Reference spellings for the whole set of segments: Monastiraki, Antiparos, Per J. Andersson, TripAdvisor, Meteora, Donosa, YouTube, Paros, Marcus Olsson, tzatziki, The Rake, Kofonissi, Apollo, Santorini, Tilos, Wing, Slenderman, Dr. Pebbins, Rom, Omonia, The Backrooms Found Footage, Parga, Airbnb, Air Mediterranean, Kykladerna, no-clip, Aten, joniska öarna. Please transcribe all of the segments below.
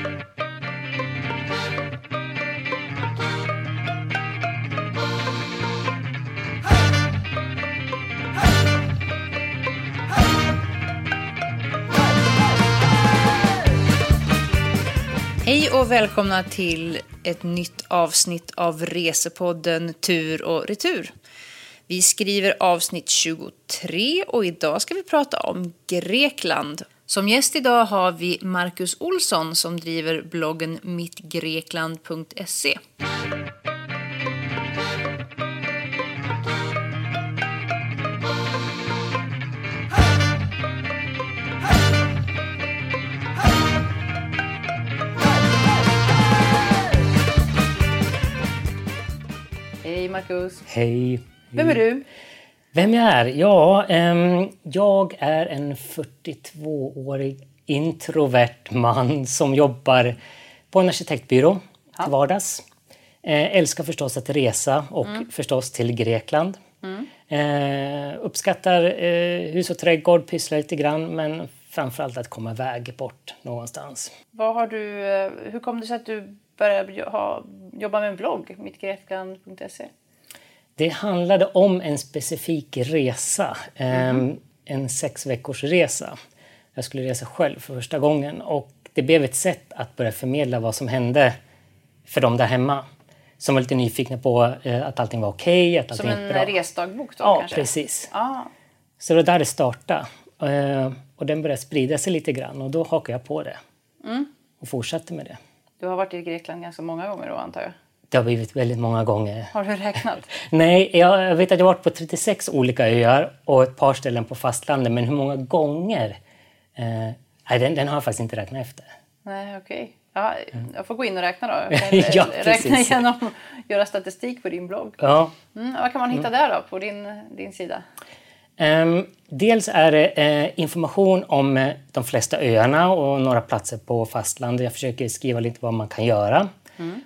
Hej och välkomna till ett nytt avsnitt av Resepodden Tur och Retur. Vi skriver avsnitt 23 och idag ska vi prata om Grekland. Som gäst idag har vi Marcus Olsson som driver bloggen MittGrekland.se. Hej Marcus. Hej. Vem är du? Vem jag är? Ja, jag är en 42-årig introvert man som jobbar på en arkitektbyrå till vardags. Älskar förstås att resa och förstås till Grekland. Uppskattar hus och trädgård, pysslar lite grann, men framförallt att komma iväg bort någonstans. Hur kom det sig att du började jobba med en blogg, mittgrekland.se? Det handlade om en specifik resa, en 6 veckors resa. Jag skulle resa själv för första gången och det blev ett sätt att börja förmedla vad som hände för dem där hemma. Som var lite nyfikna på att allting var okej, att allting gick bra. Som en resdagbok då kanske? Ja, precis. Ah. Så det var där det startade och den började sprida sig lite grann och då hakade jag på det och fortsatte med det. Du har varit i Grekland ganska många gånger då antar jag? Det har blivit väldigt många gånger. Har du räknat? Nej, jag vet att jag har varit på 36 olika öar och ett par ställen på fastlandet. Men hur många gånger? Den har jag faktiskt inte räknat efter. Nej, okej. Ja, jag får gå in och räkna då. Jag kan ja, räkna igenom och göra statistik på din blogg. Ja. Vad kan man hitta där då på din sida? Dels är det information om de flesta öarna och några platser på fastlandet. Jag försöker skriva lite vad man kan göra.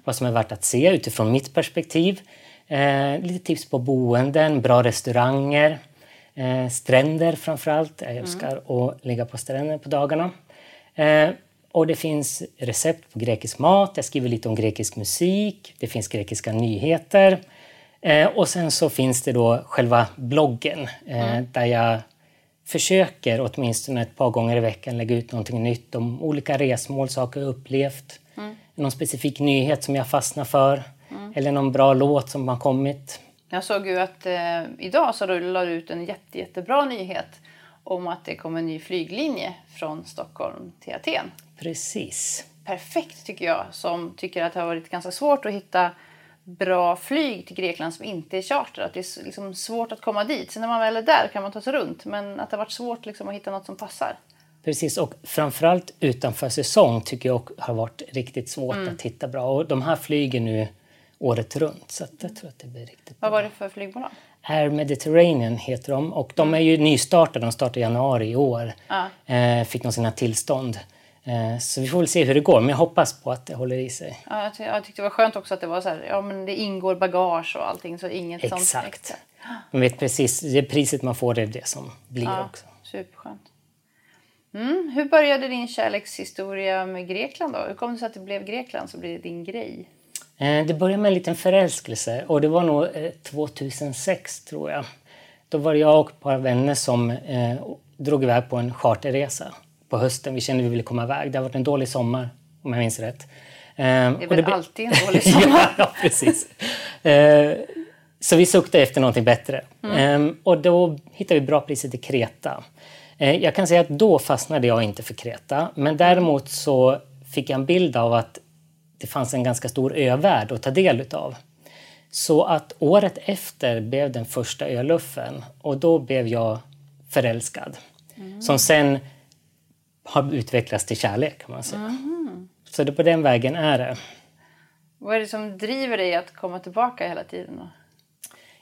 Vad som är värt att se utifrån mitt perspektiv. Lite tips på boenden, bra restauranger, stränder framförallt. Jag älskar att ligga på stränder på dagarna. Och det finns recept på grekisk mat. Jag skriver lite om grekisk musik. Det finns grekiska nyheter. Och sen så finns det då själva bloggen där jag försöker åtminstone ett par gånger i veckan lägga ut någonting nytt om olika resmål, saker jag upplevt. Någon specifik nyhet som jag fastnar för. Eller någon bra låt som har kommit. Jag såg ju att idag så la du ut en jättebra nyhet om att det kommer en ny flyglinje från Stockholm till Aten. Precis. Perfekt tycker jag som tycker att det har varit ganska svårt att hitta bra flyg till Grekland som inte är charter. Att det är liksom svårt att komma dit. Sen när man väl är där kan man ta sig runt. Men att det har varit svårt liksom att hitta något som passar. Precis, och framförallt utanför säsong tycker jag har varit riktigt svårt att hitta bra. Och de här flyger nu året runt så att jag tror att det blir riktigt bra. Vad var det för flygbolag? Air Mediterranean heter de och de är ju nystartade, de startade i januari i år. Fick de sina tillstånd. Så vi får väl se hur det går, men jag hoppas på att det håller i sig. Ja, jag tyckte det var skönt också att det var så här, ja men det ingår bagage och allting så inget exakt. Sånt. Exakt, man vet precis, det priset man får det är det som blir också. Superskönt. Hur började din kärlekshistoria med Grekland då? Hur kom det så att det blev Grekland så blev det din grej? Det började med en liten förälskelse och det var nog 2006 tror jag. Då var jag och ett par vänner som drog iväg på en charterresa på hösten. Vi kände att vi ville komma iväg. Det har varit en dålig sommar om jag minns rätt. Alltid en dålig sommar. Ja, precis. Så vi sökte efter någonting bättre. Och då hittade vi bra priser i Kreta. Jag kan säga att då fastnade jag inte för Kreta. Men däremot så fick jag en bild av att det fanns en ganska stor övärld att ta del av. Så att året efter blev den första öluffen. Och då blev jag förälskad. Som sen har utvecklats till kärlek kan man säga. Så det på den vägen är det. Vad är det som driver dig att komma tillbaka hela tiden då?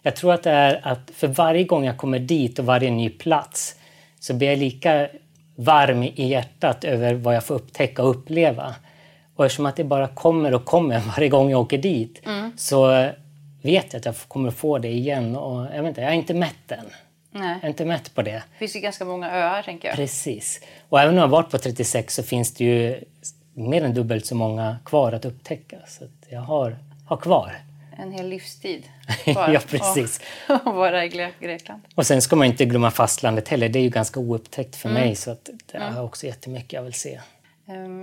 Jag tror att det är att för varje gång jag kommer dit och varje ny plats så blir jag lika varm i hjärtat över vad jag får upptäcka och uppleva. Och eftersom att det bara kommer och kommer varje gång jag åker dit så vet jag att jag kommer få det igen. Och jag vet inte, jag är inte mätt än. Nej. Jag är inte mätt på det. Det finns ju ganska många öar tänker jag. Precis. Och även om jag har varit på 36 så finns det ju mer än dubbelt så många kvar att upptäcka. Så att jag har kvar. En hel livstid kvar. Ja, precis. Och vara i Grekland. Och sen ska man inte glömma fastlandet heller. Det är ju ganska oupptäckt för mig. Så att det har också jättemycket jag vill se.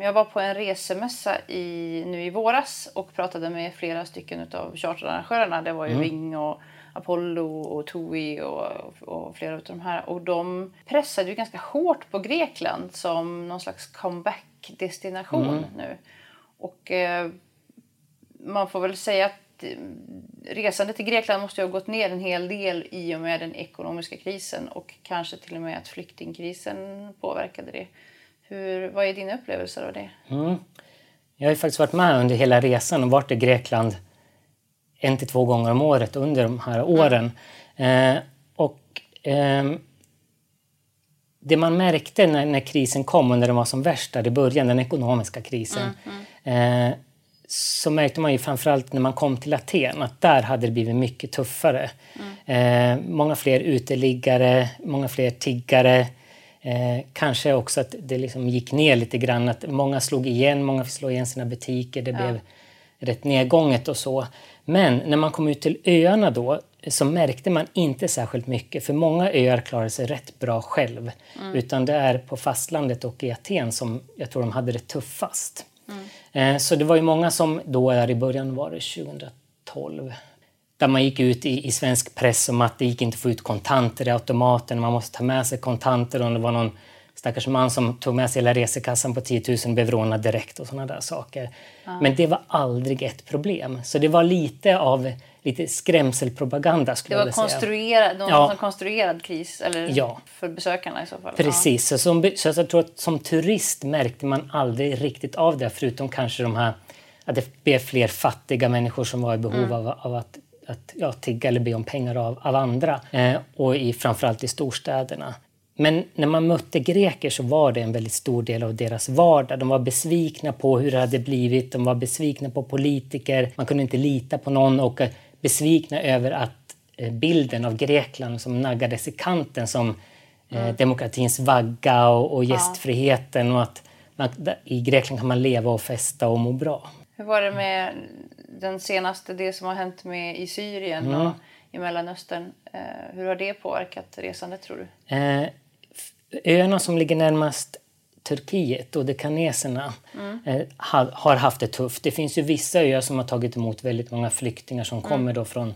Jag var på en resemässa nu i våras och pratade med flera stycken av charterarrangörerna. Det var ju Wing och Apollo och TUI och flera av de här. Och de pressade ju ganska hårt på Grekland som någon slags comeback-destination nu. Och man får väl säga att resandet till Grekland måste ju ha gått ner en hel del i och med den ekonomiska krisen. Och kanske till och med att flyktingkrisen påverkade det. Vad är dina upplevelser av det? Jag har ju faktiskt varit med under hela resan och varit i Grekland 1-2 gånger om året under de här åren. Det man märkte när krisen kom och när den var som värst där i början, den ekonomiska krisen, så märkte man ju framförallt när man kom till Aten att där hade det blivit mycket tuffare. Många fler uteliggare, många fler tiggare. Kanske också att det liksom gick ner lite grann, att många slog igen sina butiker, det blev rätt nedgånget och så. Men när man kom ut till öarna då så märkte man inte särskilt mycket, för många öar klarade sig rätt bra själv, utan det är på fastlandet och i Aten som jag tror de hade det tuffast. Så det var ju många som då i början var det 2012. Där man gick ut i svensk press om att det gick inte att få ut kontanter i automaten. Man måste ta med sig kontanter, om det var någon stackars man som tog med sig hela resekassan på 10 000 bevrånad direkt och sådana där saker. Men det var aldrig ett problem. Så det var lite skrämselpropaganda skulle jag säga. Det var en konstruerad kris eller för besökarna i så fall. Precis, så jag tror att som turist märkte man aldrig riktigt av det, förutom kanske att det blev fler fattiga människor som var i behov av att tigga eller be om pengar av andra. Och framförallt i storstäderna. Men när man mötte greker så var det en väldigt stor del av deras vardag. De var besvikna på hur det hade blivit. De var besvikna på politiker. Man kunde inte lita på någon. Och besvikna över att bilden av Grekland som naggades i kanten som demokratins vagga och gästfriheten. Och att i Grekland kan man leva och festa och må bra. Hur var det med det som har hänt med i Syrien och i Mellanöstern? Hur har det påverkat resandet tror du? Öarna som ligger närmast Turkiet och dekaneserna har haft det tufft. Det finns ju vissa öar som har tagit emot väldigt många flyktingar som kommer då från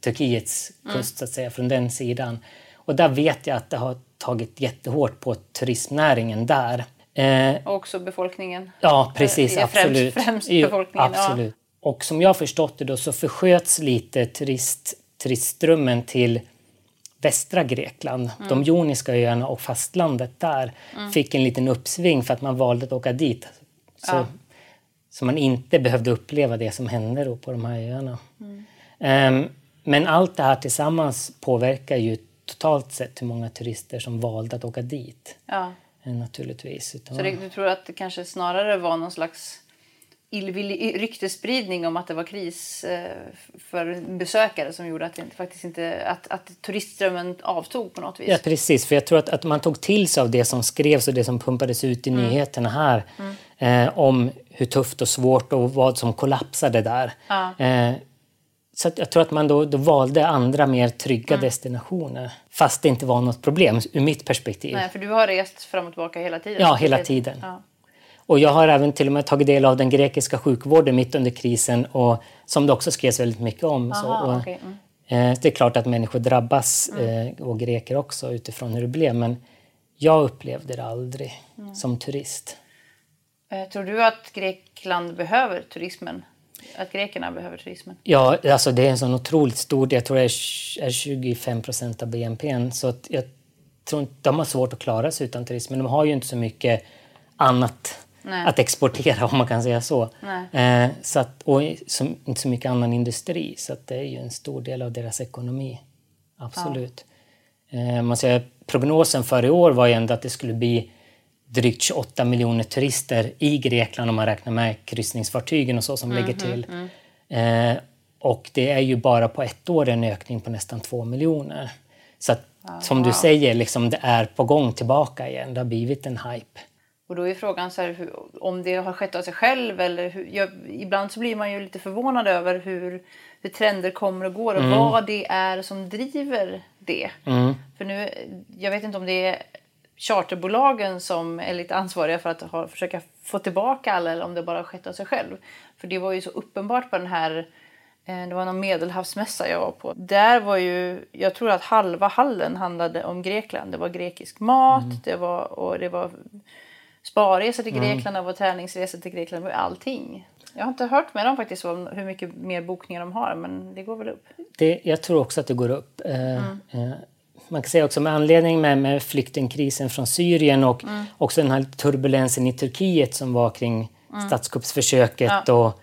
Turkiets kust så att säga, från den sidan. Och där vet jag att det har tagit jättehårt på turismnäringen där. Och också befolkningen. Ja, precis. Främst befolkningen. Absolut. Ja. Och som jag har förstått det då så försköts lite turistströmmen till västra Grekland. De joniska öarna och fastlandet där fick en liten uppsving för att man valde att åka dit. Så man inte behövde uppleva det som hände då på de här öarna. Men allt det här tillsammans påverkar ju totalt sett hur många turister som valde att åka dit. Ja. Naturligtvis. Så du tror att det kanske snarare var någon slags illvillig ryktespridning om att det var kris för besökare som gjorde att turistströmmen avtog på något vis? Ja, precis. För jag tror att man tog till sig av det som skrevs och det som pumpades ut i nyheterna här om hur tufft och svårt och vad som kollapsade där. Så jag tror att man då valde andra mer trygga destinationer. Fast det inte var något problem ur mitt perspektiv. Nej, för du har rest fram och tillbaka hela tiden. Ja, hela tiden. Ja. Och jag har även till och med tagit del av den grekiska sjukvården mitt under krisen. Och, som det också skrevs väldigt mycket om. Det är klart att människor drabbas och greker också utifrån hur det blev. Men jag upplevde det aldrig som turist. Tror du att Grekland behöver turismen? Att grekerna behöver turismen? Ja, alltså det är en sån otroligt stor del. Jag tror det är 25% av BNP. Så att jag tror inte de har svårt att klara sig utan turismen. De har ju inte så mycket annat att exportera, om man kan säga så. Och inte så mycket annan industri. Så att det är ju en stor del av deras ekonomi. Absolut. Ja. Man säger, prognosen för i år var ju ändå att det skulle bli drygt 28 miljoner turister i Grekland om man räknar med kryssningsfartygen och så som lägger till. Och det är ju bara på ett år en ökning på nästan 2 miljoner. Så att, som du säger, liksom, det är på gång tillbaka igen. Det har blivit en hype. Och då är frågan så här, om det har skett av sig själv eller hur, ibland så blir man ju lite förvånad över hur trender kommer och går och vad det är som driver det. Mm. För nu, jag vet inte om det är charterbolagen som är lite ansvariga för att försöka få tillbaka alla eller om det bara har skett av sig själv. För det var ju så uppenbart på den här, det var någon medelhavsmässa jag var på. Där var ju, jag tror att halva hallen handlade om Grekland. Det var grekisk mat, det var sparresor till Grekland, och träningsresor till Grekland och allting. Jag har inte hört med dem faktiskt om hur mycket mer bokningar de har, men det går väl upp. Jag tror också att det går upp. Man kan säga också med anledning med flyktingkrisen från Syrien och också den här turbulensen i Turkiet som var kring statskuppsförsöket och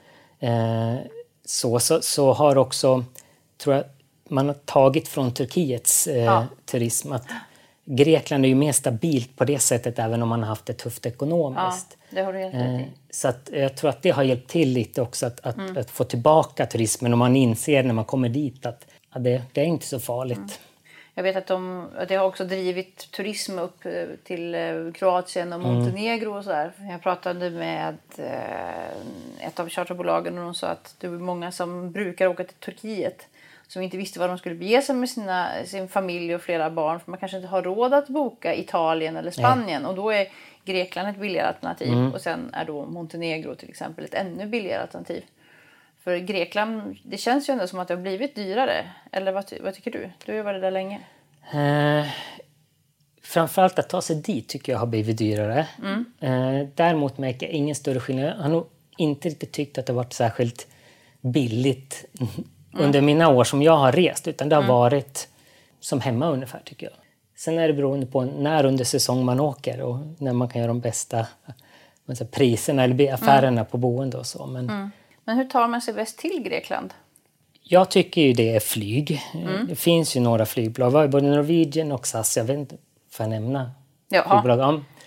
så har också, tror jag, man har tagit från Turkiets turism att Grekland är ju mer stabilt på det sättet även om man har haft det tufft ekonomiskt. Ja, det har du helt rätt i. Så att jag tror att det har hjälpt till lite också att få tillbaka turismen, och man inser när man kommer dit att det är inte så farligt. Mm. Jag vet att det har också drivit turism upp till Kroatien och Montenegro och sådär. Jag pratade med ett av charterbolagen och de sa att det är många som brukar åka till Turkiet som inte visste vad de skulle bege sig med sin familj och flera barn. För man kanske inte har råd att boka Italien eller Spanien. Nej. Och då är Grekland ett billigare alternativ. Och sen är då Montenegro till exempel ett ännu billigare alternativ. För Grekland, det känns ju ändå som att det har blivit dyrare. Eller vad tycker du? Du har ju varit där länge. Framförallt att ta sig dit tycker jag har blivit dyrare. Däremot märker jag ingen större skillnad. Jag har nog inte riktigt tyckt att det har varit särskilt billigt under mina år som jag har rest. Utan det har varit som hemma ungefär tycker jag. Sen är det beroende på när under säsong man åker. Och när man kan göra de bästa priserna eller affärerna på boende och så. Men hur tar man sig bäst till Grekland? Jag tycker ju det är flyg. Det finns ju några flygbolag. Både Norwegian och SAS. Jag vet inte vad jag nämna.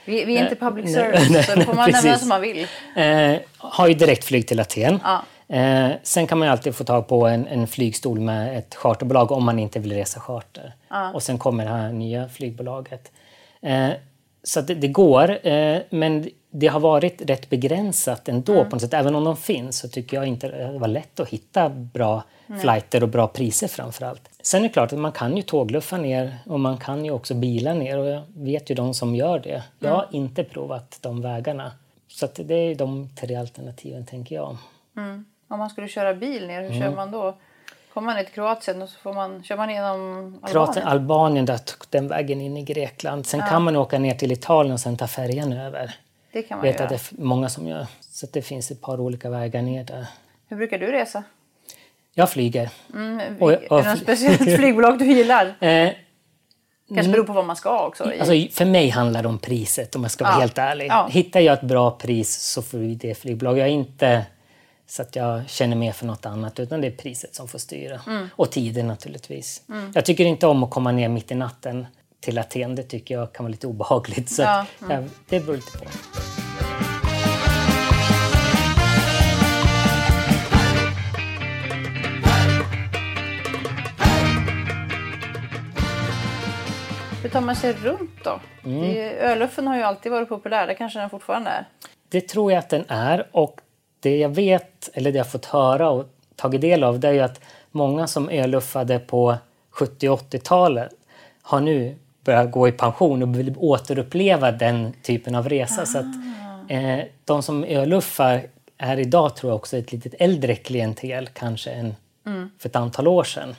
Vi är inte public service. Nej, så då får man nämna som man vill. Har ju direktflyg till Aten. Ja. Sen kan man ju alltid få tag på en flygstol med ett charterbolag om man inte vill resa charter. Och sen kommer det här nya flygbolaget. Så att det går, men det har varit rätt begränsat ändå på något sätt. Även om de finns så tycker jag inte det var lätt att hitta bra flighter och bra priser framförallt. Sen är det klart att man kan ju tågluffa ner och man kan ju också bila ner, och jag vet ju de som gör det. Jag har inte provat de vägarna. Så att det är de tre alternativen tänker jag. Om man skulle köra bil ner, hur kör man då? Kommer man till Kroatien och så kör man genom Albanien? Kroatien, Albanien, där tog den vägen in i Grekland. Sen kan man åka ner till Italien och sen ta färjan över. Det kan man göra. Att det är många som gör. Så att det finns ett par olika vägar ner där. Hur brukar du resa? Jag flyger. Är det något speciellt flygbolag du gillar? Kanske beror på vad man ska också. Alltså, för mig handlar det om priset, om jag ska vara helt ärlig. Ja. Hittar jag ett bra pris så får vi det flygbolag. Jag är inte... Så att jag känner mer för något annat, utan det är priset som får styra. Och tiden naturligtvis. Jag tycker inte om att komma ner mitt i natten till Aten. Det tycker jag kan vara lite obehagligt. Så det beror lite på. Hur tar man sig runt då? Öluffen har ju alltid varit populär. Det kanske den fortfarande är. Det tror jag att den är, och det jag vet, eller det jag fått höra och tagit del av, det är ju att många som öluffade på 70- och 80-talet har nu börjat gå i pension och vill återuppleva den typen av resa. Så att de som öluffar är idag, tror jag, också ett litet äldre klientel kanske än för ett antal år sedan.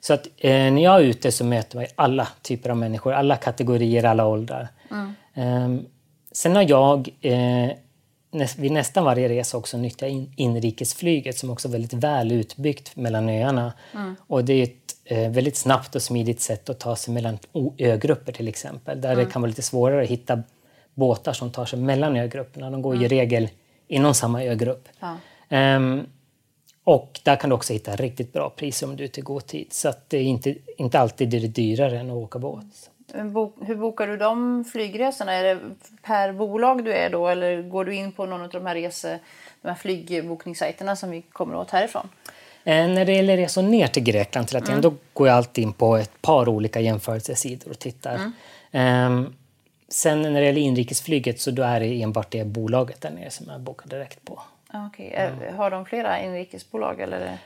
Så att när jag är ute så möter jag alla typer av människor, alla kategorier, alla åldrar. Sen har jag... vid nästan varje resa också nyttjar inrikesflyget som också är väldigt väl utbyggt mellan öarna. Och det är ett väldigt snabbt och smidigt sätt att ta sig mellan ögrupper till exempel. Där det kan vara lite svårare att hitta båtar som tar sig mellan ögrupperna. De går i regel inom samma ögrupp. Och där kan du också hitta riktigt bra priser om du är ute i god tid. Så att det är inte alltid är det dyrare än att åka båt. Hur bokar du de flygresorna? Är det per bolag du är då? Eller går du in på någon av de här, flygbokningssajterna som vi kommer åt härifrån? När det gäller resor ner till Grekland till Aten, då går jag alltid in på ett par olika jämförelsesidor och tittar. Sen när det gäller inrikesflyget så då är det enbart det bolaget där nere som jag bokar direkt på. Okay. Har de flera inrikesbolag? Eller?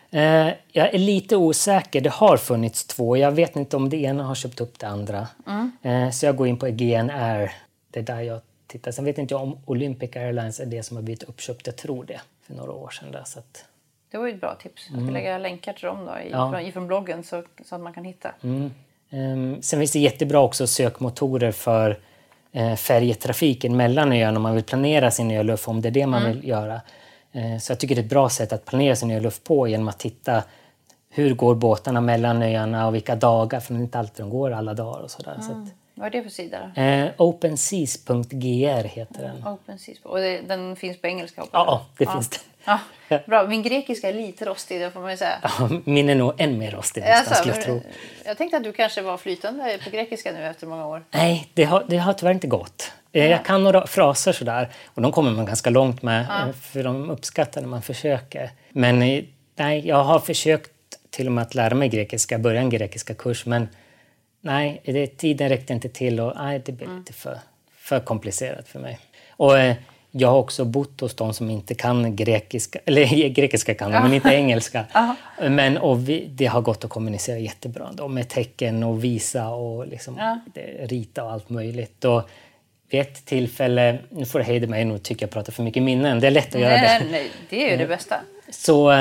Jag är lite osäker. Det har funnits två. Jag vet inte om det ena har köpt upp det andra. Så jag går in på GNR. Det är där jag tittar. Sen vet inte jag om Olympic Airlines är det som har blivit uppköpt. Jag tror det för några år sedan. Där, så att... Det var ju ett bra tips. Att lägga länkar till dem då, från bloggen så att man kan hitta. Sen finns det jättebra också sökmotorer för färjetrafiken mellan öarna om man vill planera sin öluff, om det är det man vill göra. Så jag tycker det är ett bra sätt att planera sin öluff på genom att titta hur går båtarna mellan öarna och vilka dagar, för det är inte alltid de går alla dagar och sådär. Så att, vad är det för sida? Openseas.gr heter den. Openseas. Och den finns på engelska? Också, ja, det finns den. Ja. Bra. Min grekiska är lite rostig, det får man ju säga. Ja, min är nog än mer rostig nästan, skulle jag tro. Jag tänkte att du kanske var flytande på grekiska nu efter många år. Nej, det har tyvärr inte gått. Jag kan några fraser sådär, och de kommer man ganska långt med, för de uppskattar när man försöker. Men nej, jag har försökt till och med att lära mig grekiska, börja en grekiska kurs, men nej, tiden räckte inte till och nej, det blev lite för komplicerat för mig. Och jag har också bott hos de som inte kan grekiska, eller grekiska kan de, men inte engelska. Men, och det har gått att kommunicera jättebra då, med tecken och visa och liksom, rita och allt möjligt. Och vid ett tillfälle, nu får det hejda mig, nu tycker jag pratar för mycket minnen, det är lätt att göra det. Nej, det är ju det bästa. Så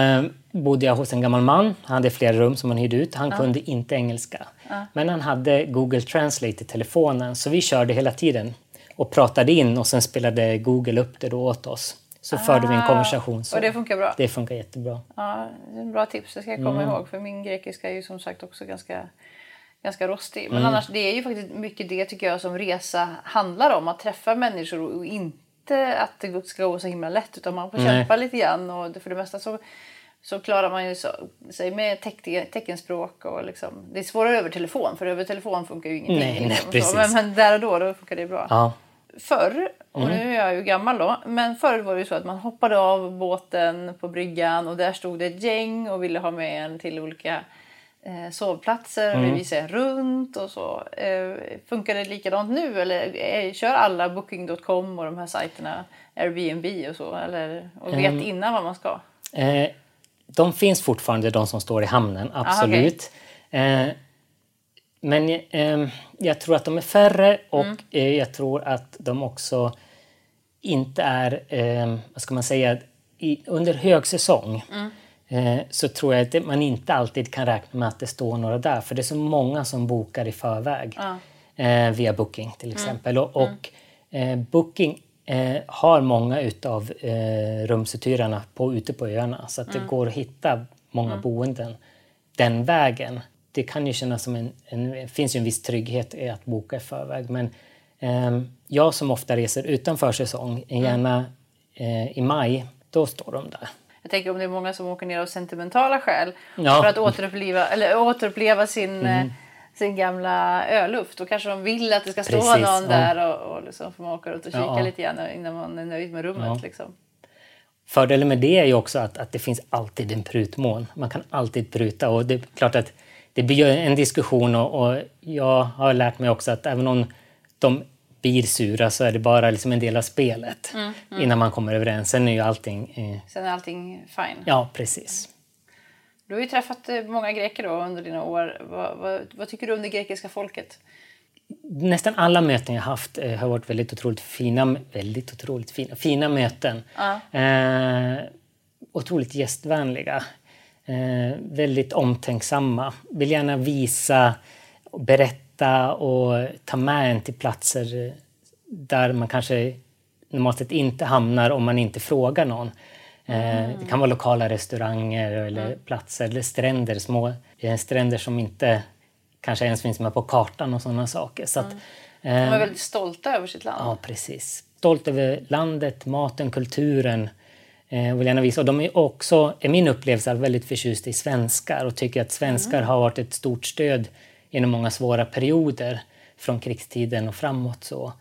bodde jag hos en gammal man, han hade flera rum som han hyrde ut, han kunde inte engelska. Men han hade Google Translate i telefonen, så vi körde hela tiden och pratade in och sen spelade Google upp det då åt oss. Så förde vi en konversation. Så och det funkar bra? Det funkar jättebra. Ja, det är en bra tips, det ska jag komma ihåg, för min grekiska är ju som sagt också ganska rostig. Men annars, det är ju faktiskt mycket det tycker jag som resa handlar om, att träffa människor och inte att det ska gå så himla lätt, utan man får kämpa lite grann, och för det mesta så klarar man ju sig med teckenspråk och liksom, det är svårare över telefon, för över telefon funkar ju ingenting. Nej, men där och då funkar det bra. Ja. Förr, och nu är jag ju gammal då, men förr var det ju så att man hoppade av båten på bryggan och där stod det ett gäng och ville ha med en till olika sovplatser, och vi ser runt och så. Funkar det likadant nu, eller kör alla booking.com och de här sajterna Airbnb och så, eller och vet innan vad man ska? De finns fortfarande, de som står i hamnen, absolut. Men jag tror att de är färre, och jag tror att de också inte är, vad ska man säga, under högsäsong. Så tror jag att man inte alltid kan räkna med att det står några där. För det är så många som bokar i förväg via Booking till exempel. Och Booking har många utav rumsuthyrarna ute på öarna. Så att det går att hitta många boenden den vägen. Det kan ju kännas som det finns ju en viss trygghet i att boka i förväg. Men jag som ofta reser utanför säsong, gärna i maj, då står de där. Jag tänker om det är många som åker ner av sentimentala skäl för att återuppleva sin gamla öluft. Då kanske de vill att det ska stå någon där och liksom får man åka ut och kika lite grann innan man är nöjd med rummet. Liksom. Fördelen med det är ju också att det finns alltid en prutmån. Man kan alltid pruta, och det är klart att det blir en diskussion, och jag har lärt mig också att även om de blir sura så är det bara liksom en del av spelet innan man kommer överens. Sen är ju allting... Sen är allting fine. Ja, precis. Du har ju träffat många greker då under dina år. Vad tycker du om det grekiska folket? Nästan alla möten jag haft har varit väldigt otroligt fina möten. Otroligt gästvänliga. Väldigt omtänksamma. Vill gärna visa och berätta och ta med en till platser där man kanske normalt inte hamnar om man inte frågar någon. Det kan vara lokala restauranger eller platser eller stränder, små stränder som inte kanske ens finns med på kartan och sådana saker. Så att, de är väldigt stolta över sitt land. Ja, precis. Stolt över landet, maten, kulturen. Vill gärna visa. Och de är också, i min upplevelse, väldigt förtjust i svenskar och tycker att svenskar har varit ett stort stöd genom många svåra perioder från krigstiden och framåt. Så.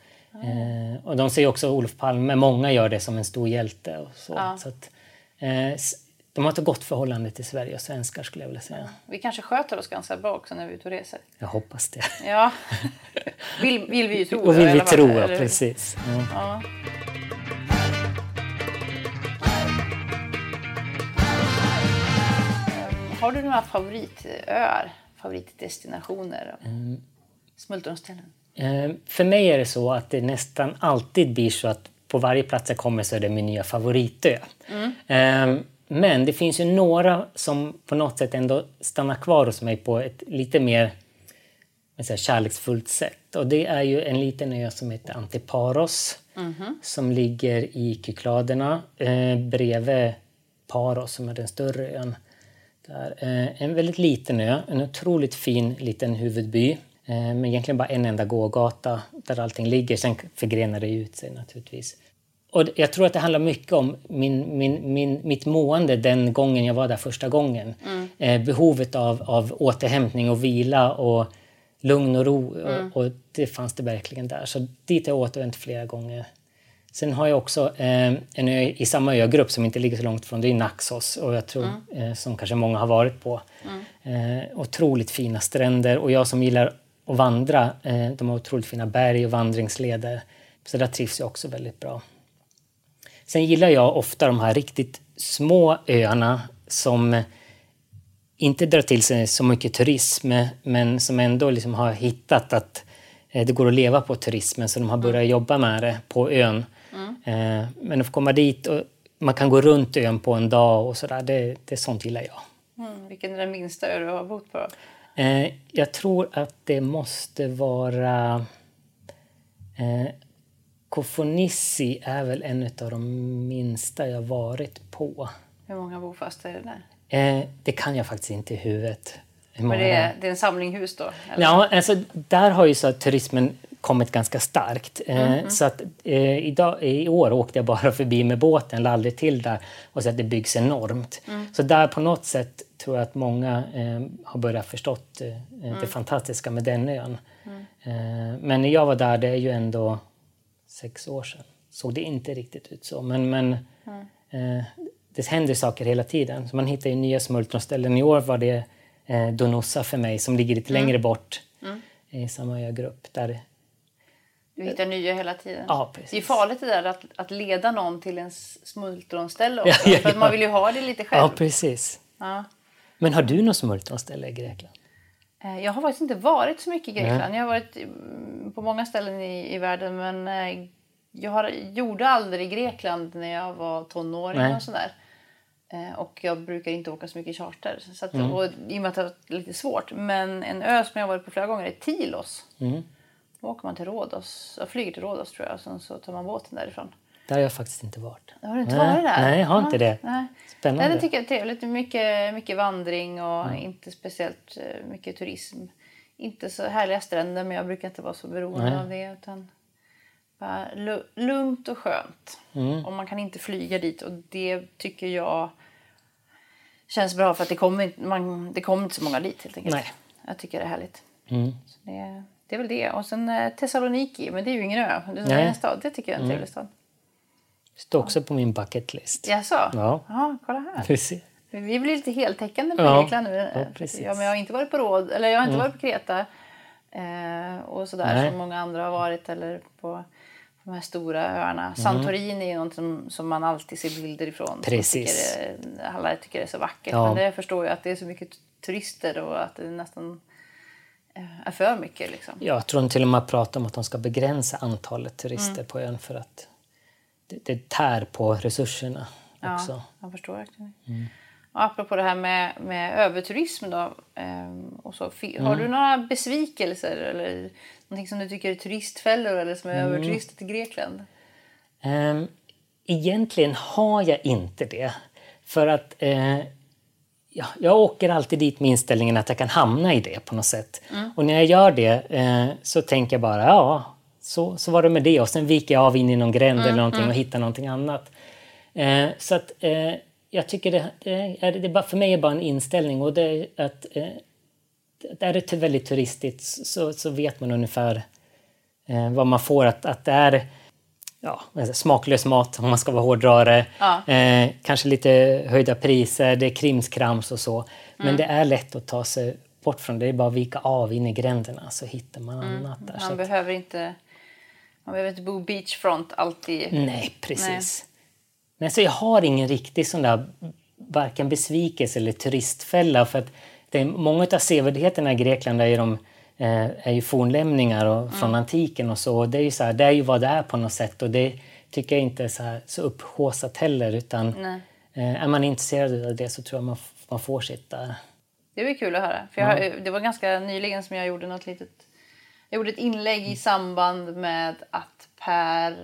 Och de ser också Olof Palme, många gör det som en stor hjälte. Och så. Så att, De har ett gott förhållande till Sverige och svenskar, skulle jag vilja säga. Vi kanske sköter oss ganska bra också när vi är ute och reser. Jag hoppas det. Ja. Vill vi ju tro. Och vill vi tro, ja, precis. Ja. Ja. Har du några favoritöar, favoritdestinationer och smultronställen? För mig är det så att det nästan alltid blir så att på varje plats jag kommer så är det min nya favoritö. Men det finns ju några som på något sätt ändå stannar kvar hos mig på ett lite mer kärleksfullt sätt. Och det är ju en liten ö som heter Antiparos som ligger i Kykladerna bredvid Paros som är den större ön. Där. En väldigt liten ö, en otroligt fin liten huvudby. Men egentligen bara en enda gågata där allting ligger. Sen förgrenar det ut sig naturligtvis. Och jag tror att det handlar mycket om mitt mående den gången jag var där första gången. Behovet av återhämtning och vila och lugn och ro. Och det fanns det verkligen där. Så dit har jag återvänt flera gånger. Sen har jag också en ö i samma ögrupp som inte ligger så långt från. Det är Naxos, och jag tror, som kanske många har varit på. Otroligt fina stränder. Och jag som gillar att vandra, de har otroligt fina berg och vandringsleder. Så där trivs jag också väldigt bra. Sen gillar jag ofta de här riktigt små öarna som inte drar till sig så mycket turism, men som ändå liksom har hittat att det går att leva på turismen, så de har börjat jobba med det på ön. Men att komma dit och man kan gå runt ön på en dag och sådär, det är sånt gillar jag. Vilken är den minsta ö du har bott på? Jag tror att det måste vara... Kofonissi är väl en av de minsta jag varit på. Hur många bofasta är det där? Det kan jag faktiskt inte i huvudet. Men det är en samling hus då? Eller? Ja, alltså, där har ju så att turismen kommit ganska starkt. Så att i år åkte jag bara förbi med båten, eller aldrig till där, och så att det byggs enormt. Så där på något sätt tror jag att många har börjat förstått det fantastiska med den ön. Men när jag var där, det är ju ändå 6 år sedan, såg det inte riktigt ut så. Men det händer saker hela tiden. Så man hittar ju nya smultronställen. I år var det Donosa för mig, som ligger lite längre bort i samma ögrupp. Där... Du hittar nya hela tiden. Ja, precis. Det är farligt det där att leda någon till en smultronställe också. Ja. För att man vill ju ha det lite själv. Ja, precis. Ja. Men har du någon smultronställe i Grekland? Jag har faktiskt inte varit så mycket i Grekland. Jag har varit på många ställen i världen, men jag gjorde aldrig Grekland när jag var tonåring och sådär. Och jag brukar inte åka så mycket charter. Så att, och i och med att det var lite svårt. Men en ö som jag har varit på flera gånger är Tilos. Då åker man till Rhodos. Jag flyger till Rhodos, tror jag, och sen så tar man båten därifrån. Där har jag faktiskt inte varit. Har du inte varit där? Nej, jag har inte det. Nej. Spännande. Nej, det tycker jag är trevligt. Mycket vandring och inte speciellt mycket turism. Inte så härliga stränder, men jag brukar inte vara så beroende av det. Utan bara lugnt och skönt. Och man kan inte flyga dit. Och det tycker jag känns bra, för att det kommer inte så många dit helt enkelt. Nej. Jag tycker det är härligt. Så det är väl det. Och sen Thessaloniki, men det är ju ingen ö. Det är en stad. Det tycker jag är en trevlig stad. Det står också på min bucket list. Jaså? Ja. Ja, kolla här. Precis. Vi blir lite heltäckande på Grekland nu. Ja, precis. Ja, men jag har inte varit på varit på Kreta och sådär som många andra har varit, eller på de här stora öarna. Santorini är något som man alltid ser bilder ifrån. Precis. Alla tycker det är så vackert, men det förstår jag att det är så mycket turister och att det är nästan är för mycket liksom. Jag tror de till och med pratar om att de ska begränsa antalet turister på ön, för att det tär på resurserna också. Ja, jag förstår verkligen. Och apropå det här med överturism då, och så, har du några besvikelser eller någonting som du tycker är turistfällor eller som är överturistat i Grekland? Egentligen har jag inte det. För att jag åker alltid dit med inställningen att jag kan hamna i det på något sätt. Och när jag gör det så tänker jag bara, Så var det med det, och sen viker jag av in i någon gränd eller någonting och hittar någonting annat. Så att jag tycker det för mig är bara en inställning, och det att är det väldigt turistiskt så vet man ungefär vad man får, att det är ja, smaklös mat om man ska vara hårdrare. Ja. Kanske lite höjda priser, det är krimskrams och så. Men det är lätt att ta sig bort från det. Det är bara att vika av in i gränderna så hittar man annat där. Man behöver inte... Man behöver inte bo beachfront alltid. Nej, precis. Nej, så jag har ingen riktig sån där varken besvikelse eller turistfälla. För att det är många av sevärdheterna i Grekland är ju fornlämningar och, från antiken och så. Och det är ju så här, det är ju vad det är på något sätt. Och det tycker jag inte är så, här, så upphåsat heller. Utan är man intresserad av det så tror jag man får sitt där. Det var kul att höra. För det var ganska nyligen som jag gjorde Jag gjorde ett inlägg i samband med att Per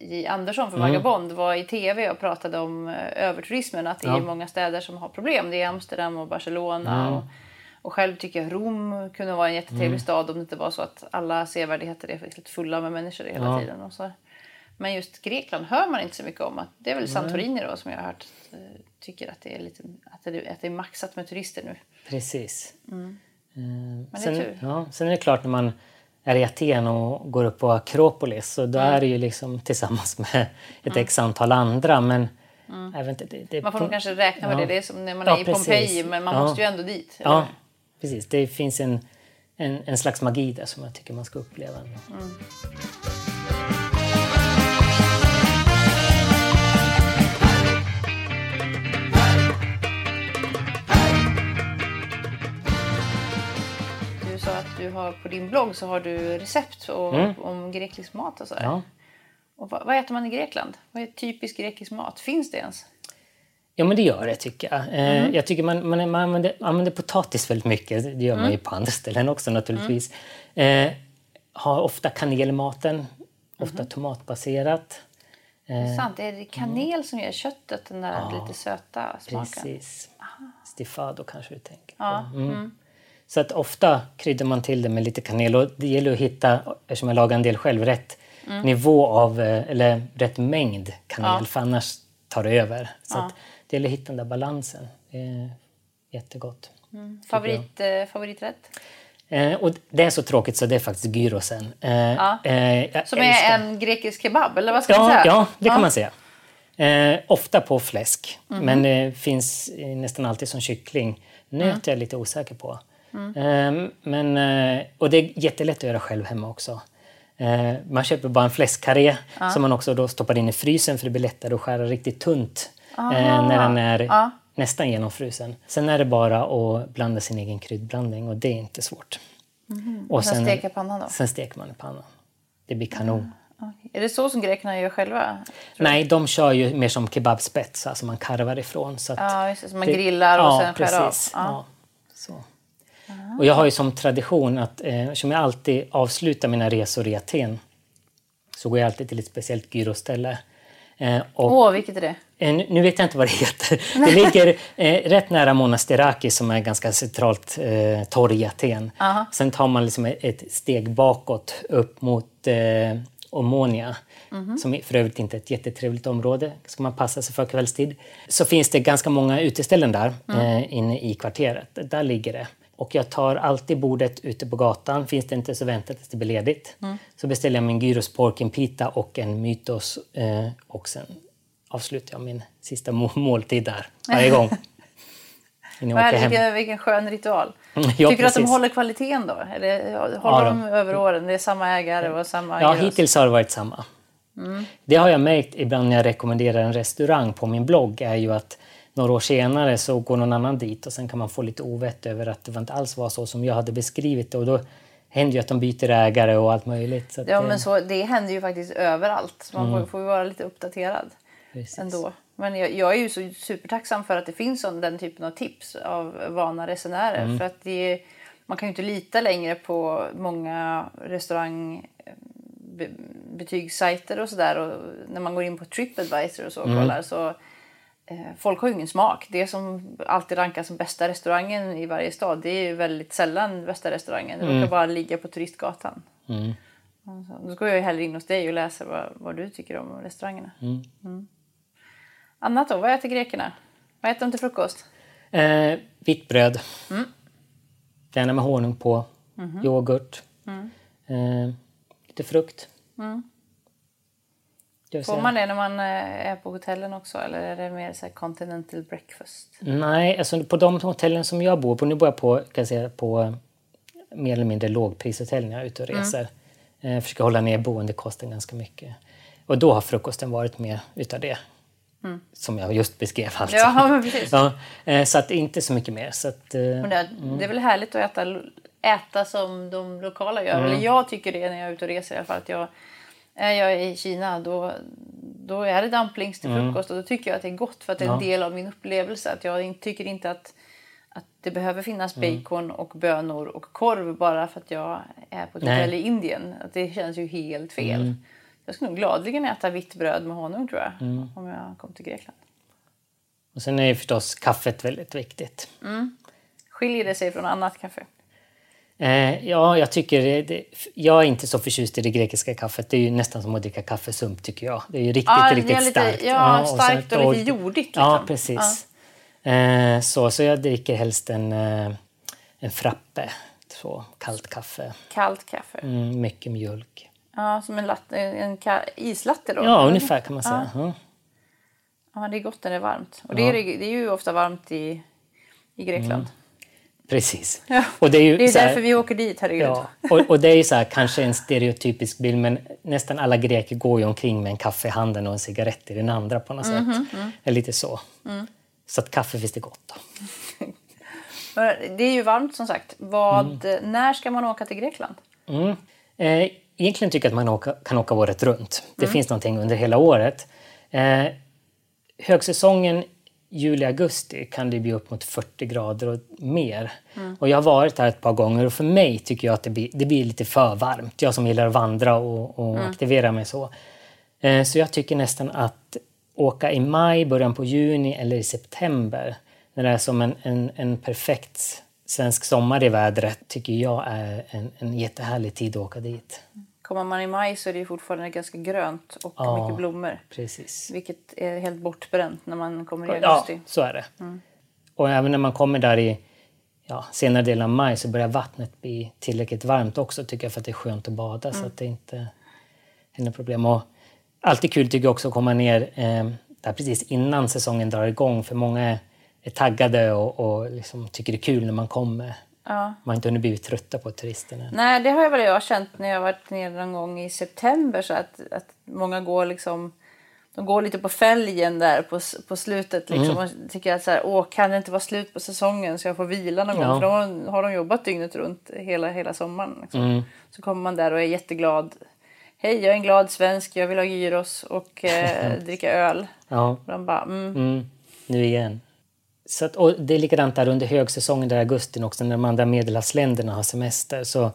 J. Andersson från Vagabond var i tv och pratade om överturismen. Att det är många städer som har problem. Det är Amsterdam och Barcelona. Mm. Och själv tycker jag Rom kunde vara en jättetrevlig stad om det inte var så att alla sevärdheter är faktiskt fulla med människor hela tiden. Och så. Men just Grekland hör man inte så mycket om. Det är väl Santorini då som jag har hört tycker att det är, lite, att det är maxat med turister nu. Precis. Men det är tur. Sen är det klart när man är i Aten och går upp på Akropolis så då är det ju liksom tillsammans med ett x antal andra men även det man får kanske räkna med det är som när man är i Pompeji men man måste ju ändå dit. Eller? Ja, precis. Det finns en slags magi där som jag tycker man ska uppleva. Du har på din blogg så har du recept om grekisk mat och så här. Ja. Och vad äter man i Grekland? Vad är typisk grekisk mat? Finns det ens? Ja, men det gör det tycker jag. Jag tycker man använder potatis väldigt mycket. Det gör man ju på andra ställen också naturligtvis. Har ofta kanelmaten. Ofta tomatbaserat. Sant, är det kanel som gör köttet den där lite söta smaken? Precis. Stifado kanske du tänker på. Ja, Så att ofta kryddar man till det med lite kanel och det gäller att hitta, eftersom jag lagar en del själv, rätt nivå av, eller rätt mängd kanel för annars tar det över. Så att det gäller att hitta den där balansen. Jättegott. Favoriträtt? Och det är så tråkigt så det är faktiskt gyrosen. Som är en grekisk kebab, eller vad ska man säga? Ja, det kan man säga. Ofta på fläsk, men det finns nästan alltid som kyckling. Nöt är jag lite osäker på. Och det är jättelätt att göra själv hemma också. Man köper bara en fläskkarré som man också då stoppar in i frysen för det blir lättare att skära riktigt tunt när den är nästan genomfrusen. Sen är det bara att blanda sin egen kryddblandning och det är inte svårt. Och sen steker pannan då? Sen steker man i pannan. Det blir kanon. Okay. Är det så som grekerna gör själva? Nej, de kör ju mer som kebabspets, alltså man karvar ifrån. Så att så man grillar och sen skär av. Ja, så. Och jag har ju som tradition att som jag alltid avslutar mina resor i Aten så går jag alltid till ett speciellt gyroställe. Vilket är det? Nu vet jag inte vad det heter. Det ligger rätt nära Monastiraki som är ganska centralt torg i Aten. Sen tar man liksom ett steg bakåt upp mot Omonia som för övrigt inte är ett jättetrevligt område. Ska man passa sig för kvällstid. Så finns det ganska många uteställen där inne i kvarteret. Där ligger det. Och jag tar alltid bordet ute på gatan. Finns det inte så väntar tills det blir ledigt. Så beställer jag min gyros porken pita och en mytos. Och sen avslutar jag min sista måltid där. Varje gång. Vilken skön ritual. Tycker du att de håller kvaliteten då? Eller håller de över åren? Det är samma ägare och samma gyros? Ja, hittills har det varit samma. Det har jag märkt ibland när jag rekommenderar en restaurang på min blogg. Är ju att några år senare så går någon annan dit och sen kan man få lite ovett över att det inte alls var så som jag hade beskrivit det. Och då händer ju att de byter ägare och allt möjligt. Så att men så, det händer ju faktiskt överallt. Så man får ju vara lite uppdaterad ändå. Men jag är ju så supertacksam för att det finns den typen av tips av vana resenärer. För att man kan ju inte lita längre på många restaurangbetygssajter och sådär. Och när man går in på TripAdvisor och så och kollar så... Folk har ju ingen smak. Det som alltid rankas som bästa restaurangen i varje stad, det är ju väldigt sällan bästa restaurangen. Det brukar bara ligga på turistgatan. Då går jag ju hellre in hos dig och läser vad du tycker om restaurangerna. Annat då, vad äter grekerna? Vad äter de till frukost? Vitt bröd. Gärna med honung på. Yoghurt. Lite frukt. Får man det när man är på hotellen också, eller är det mer så här continental breakfast? Nej, alltså på de hotellen som jag bor på, nu bor jag på, kan jag säga, på mer eller mindre lågprishotell när jag är ute och reser. Jag försöker hålla ner boendekosten ganska mycket. Och då har frukosten varit med utav det. Mm. Som jag just beskrev alltså. Ja, men precis. Ja, så att inte så mycket mer. Så att, men det är väl härligt att äta som de lokala gör. Eller jag tycker det när jag är ute och reser i alla fall. Att jag är i Kina, då är det dumplings till frukost. Och då tycker jag att det är gott för att det är en del av min upplevelse. Att jag tycker inte att det behöver finnas bacon och bönor och korv bara för att jag är på ett hotell i Indien. Att det känns ju helt fel. Mm. Jag skulle nog gladligen äta vitt bröd med honung, tror jag, om jag kom till Grekland. Och sen är ju förstås kaffet väldigt viktigt. Mm. Skiljer det sig från annat kaffe? Ja, jag tycker... jag är inte så förtjust i det grekiska kaffet. Det är ju nästan som att dricka kaffesump, tycker jag. Det är ju riktigt starkt. Ja, starkt och lite jordigt. Liksom. Ja, precis. Ja. Så jag dricker helst en frappe. Så, kallt kaffe. Kallt kaffe. Mycket mjölk. Ja, som en islatte då? Ja, ungefär kan man säga. Ja. Ja, det är gott när det är varmt. Och det är ju ofta varmt i Grekland. Mm. Precis. Ja. Och det är så här, därför vi åker dit, herregud. Ja. Och det är ju så här, kanske en stereotypisk bild, men nästan alla greker går ju omkring med en kaffe i handen och en cigarett i den andra på något sätt. Eller lite så. Mm. Så att kaffe finns det gott då. Det är ju varmt som sagt. När ska man åka till Grekland? Egentligen tycker jag att man kan åka året runt. Det finns någonting under hela året. Högsäsongen juli-augusti kan det bli upp mot 40 grader och mer. Och jag har varit här ett par gånger och för mig tycker jag att det blir lite för varmt. Jag som gillar att vandra och aktivera mig så. Så jag tycker nästan att åka i maj, början på juni eller i september. När det är som en perfekt svensk sommar i vädret, tycker jag är en jättehärlig tid att åka dit. Kommer man i maj så är det ju fortfarande ganska grönt och mycket blommor. Precis. Vilket är helt bortbränt när man kommer i augusti. Ja, så är det. Mm. Och även när man kommer där i senare delen av maj så börjar vattnet bli tillräckligt varmt också, tycker jag, för att det är skönt att bada så att det inte är något problem. Och alltid kul tycker jag också att komma ner där precis innan säsongen drar igång, för många är taggade och liksom tycker det är kul när man kommer. Ja. Man har inte hunnit bli trötta på turisterna. Nej, det har jag känt när jag varit nere någon gång i september, så att många går liksom, de går lite på fälgen där på slutet liksom, och tycker att så här, kan det inte vara slut på säsongen så jag får vila någon gång, för då har de jobbat dygnet runt hela sommaren liksom. Så kommer man där och är jätteglad. Hej, jag är en glad svensk, jag vill ha gyros och dricka öl. Ja. Och de bara, nu igen. Så att, och det är likadant där under högsäsongen där i augusti också, när de andra medelhavsländerna har semester, så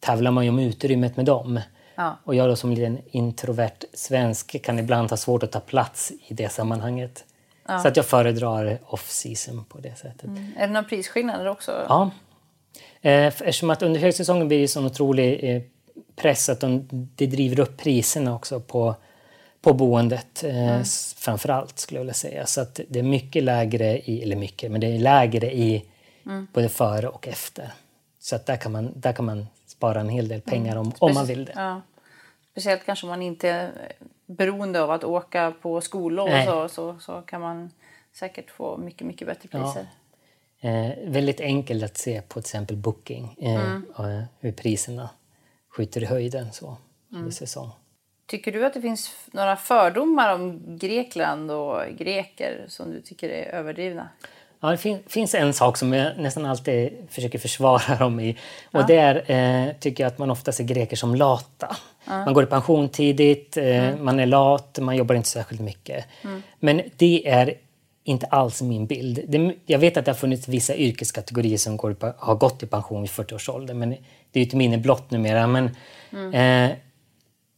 tävlar man ju om utrymmet med dem. Ja. Och jag då som liten introvert svensk kan ibland ha svårt att ta plats i det sammanhanget. Ja. Så att jag föredrar off-season på det sättet. Är det några prisskillnader också? Ja. Eftersom att under högsäsongen blir det så en otrolig press att det driver upp priserna också på boendet framförallt, skulle jag vilja säga. Så att det är mycket lägre men det är lägre i både före och efter. Så att där kan man spara en hel del pengar om man vill det. Ja. Speciellt kanske om man inte är beroende av att åka på skolor och så kan man säkert få mycket, mycket bättre priser. Ja. Väldigt enkelt att se på till exempel Booking hur priserna skjuter i höjden så under säsong. Tycker du att det finns några fördomar om Grekland och greker som du tycker är överdrivna? Ja, det finns en sak som jag nästan alltid försöker försvara dem i. Och det är, tycker jag, att man ofta ser greker som lata. Ja. Man går i pension tidigt, man är lat, man jobbar inte särskilt mycket. Mm. Men det är inte alls min bild. Jag vet att det har funnits vissa yrkeskategorier som har gått i pension i 40-årsåldern. Men det är ju ett minne blott numera. Men...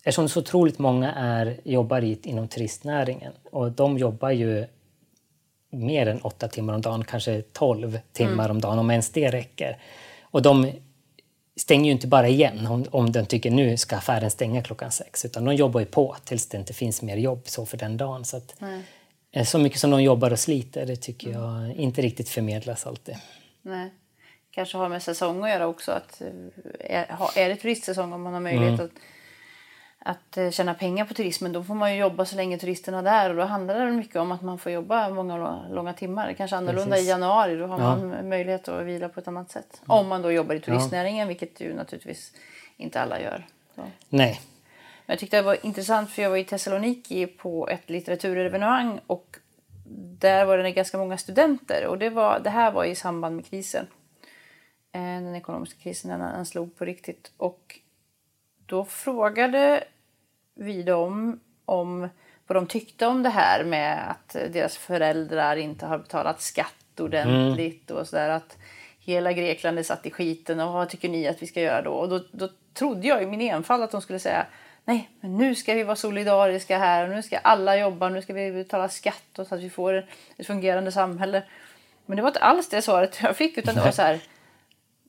eftersom så otroligt många jobbar inom turistnäringen. Och de jobbar ju mer än 8 timmar om dagen, kanske 12 timmar om dagen, om ens det räcker. Och de stänger ju inte bara igen om de tycker nu ska affären stänga klockan 6. Utan de jobbar ju på tills det inte finns mer jobb så för den dagen. Så, att, så mycket som de jobbar och sliter, det tycker jag inte riktigt förmedlas alltid. Nej. Kanske har med säsong att göra också. Att, är det turistsäsong om man har möjlighet att att tjäna pengar på turismen, då får man ju jobba så länge turisterna är där, och då handlar det mycket om att man får jobba många långa timmar, kanske annorlunda i januari, då har man möjlighet att vila på ett annat sätt. Om man då jobbar i turistnäringen, vilket ju naturligtvis inte alla gör. Så. Nej. Jag tyckte det var intressant, för jag var i Thessaloniki på ett litteraturevenemang, och där var det ganska många studenter, och det här var i samband med krisen. Den ekonomiska krisen, den slog på riktigt, och då frågade vi dem om vad de tyckte om det här med att deras föräldrar inte har betalat skatt ordentligt och sådär, att hela Grekland är satt i skiten, och vad tycker ni att vi ska göra då? Och då trodde jag i min enfald att de skulle säga nej, men nu ska vi vara solidariska här, och nu ska alla jobba, och nu ska vi betala skatt, och så att vi får ett fungerande samhälle. Men det var inte alls det svaret jag fick, utan det var så här: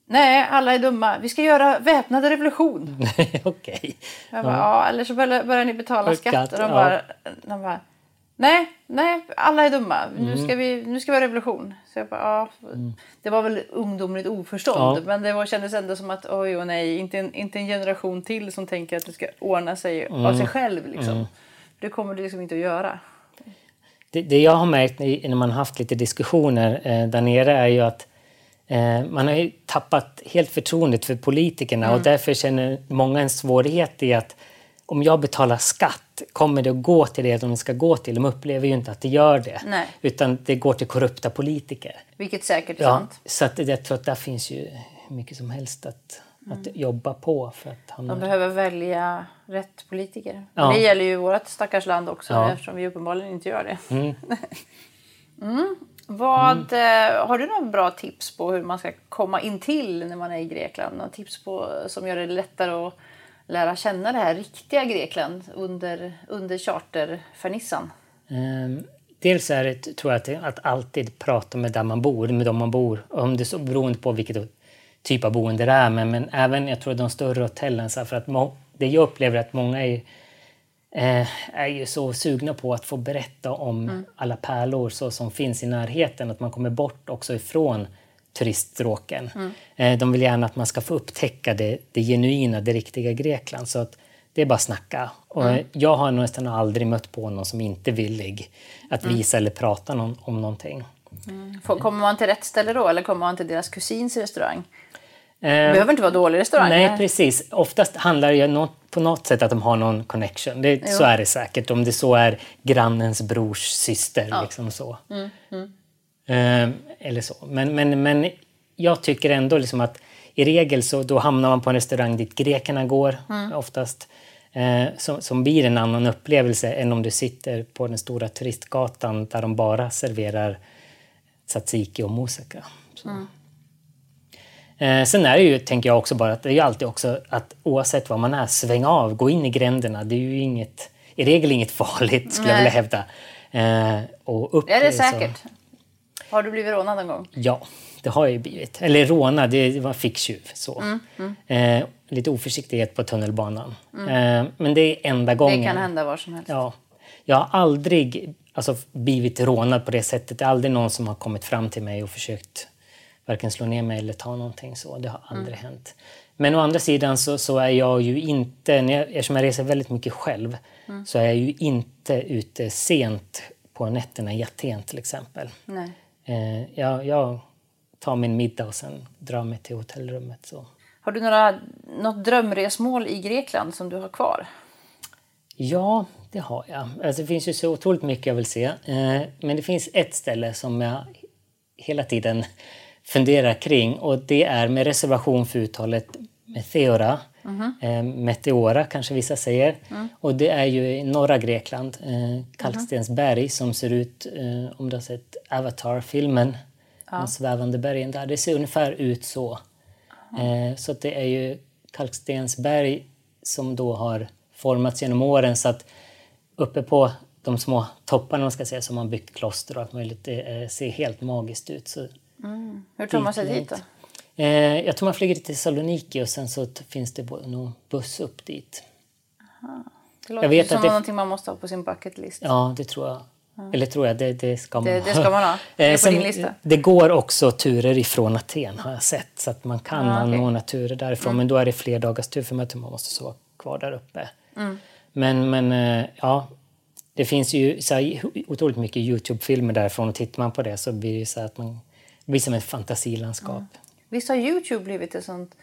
nej, alla är dumma. Vi ska göra väpnad revolution. Nej, okej. Ja, eller så börjar ni betala skatt. Och de bara, nej, alla är dumma. Nu ska vi ha revolution. Så jag bara, det var väl ungdomligt oförstånd. Ja. Men det kändes ändå som att, oj och nej, inte en generation till som tänker att det ska ordna sig av sig själv. Liksom. Det kommer det liksom inte att göra. Det jag har märkt när man haft lite diskussioner där nere är ju att man har ju tappat helt förtroendet för politikerna och därför känner många en svårighet i att om jag betalar skatt, kommer det att gå till det de ska gå till? De upplever ju inte att det gör det. Nej. Utan det går till korrupta politiker. Vilket säkert är sant. Så att jag tror att där finns ju mycket som helst att jobba på. För att de behöver välja rätt politiker. Ja. Det gäller ju vårt stackars land också eftersom vi uppenbarligen inte gör det. Har du några bra tips på hur man ska komma in till när man är i Grekland? Några tips som gör det lättare att lära känna det här riktiga Grekland under charterfärnissan? Dels är det, tror jag, att alltid prata med dem man bor. Om det är så beroende på vilket typ av boende det är. Men även, jag tror, de större hotellen. Så för att det jag upplever att många är ju så sugna på att få berätta om alla pärlor som finns i närheten, att man kommer bort också ifrån turiststråken. De vill gärna att man ska få upptäcka det genuina, det riktiga Grekland, så att det är bara att snacka. Och jag har nästan aldrig mött på någon som inte är villig att visa eller prata om någonting. Kommer man till rätt ställe då, eller kommer man till deras kusins restaurang? Det behöver inte vara dålig restaurang. Nej, precis. Oftast handlar det på något sätt att de har någon connection. Så är det säkert. Om det så är grannens brors syster. Ja. Liksom så. Eller så. Men jag tycker ändå liksom att i regel så då hamnar man på en restaurang dit grekerna går oftast. Som blir en annan upplevelse än om du sitter på den stora turistgatan där de bara serverar tzatziki och moussaka. Sen är det ju, tänker jag också, bara att det är alltid också att oavsett vad man är, sväng av, gå in i gränderna. Det är ju i regel inget farligt, skulle jag vilja hävda. Och upp, är det säkert? Så. Har du blivit rånad en gång? Ja, det har jag ju blivit. Eller rånad, det var ficktjuv. Lite oförsiktighet på tunnelbanan. Men det är enda gången. Det kan hända var som helst. Ja. Jag har aldrig blivit rånad på det sättet. Det är aldrig någon som har kommit fram till mig och försökt varken slå ner mig eller ta någonting så. Det har aldrig hänt. Men å andra sidan så är jag ju inte, eftersom jag reser väldigt mycket själv, så är jag ju inte ute sent på nätterna i Aten till exempel. Nej. Jag tar min middag och sen drar mig till hotellrummet. Så. Har du något drömresmål i Grekland som du har kvar? Ja, det har jag. Det finns ju så otroligt mycket jag vill se. Men det finns ett ställe som jag hela tiden fundera kring, och det är med reservation för uttalet Meteora. Meteora kanske vissa säger. Och det är ju i norra Grekland, kalkstensberg som ser ut, om du har sett Avatar-filmen, de svävande bergen där, det ser ungefär ut så. Så det är ju kalkstensberg som då har formats genom åren, så att uppe på de små topparna, man ska säga, som man byggt kloster och allt möjligt, det ser helt magiskt ut. Så Hur tar man sig dit då? Jag tror man flyger till Thessaloniki och sen så finns det någon buss upp dit. Aha. Det låter som någonting man måste ha på sin bucket list. Ja, det tror jag. Mm. Eller tror jag, det ska man ha. Det ska man ha. Det, på din lista. Det går också turer ifrån Aten har jag sett. Så att man kan anordna turer därifrån. Men då är det fler dagars tur för mig att man måste sova kvar där uppe. Mm. Men ja, det finns ju så här otroligt mycket YouTube-filmer därifrån, och tittar man på det så blir det så här att man blir som ett fantasilandskap. Mm. Visst har YouTube blivit ett sånt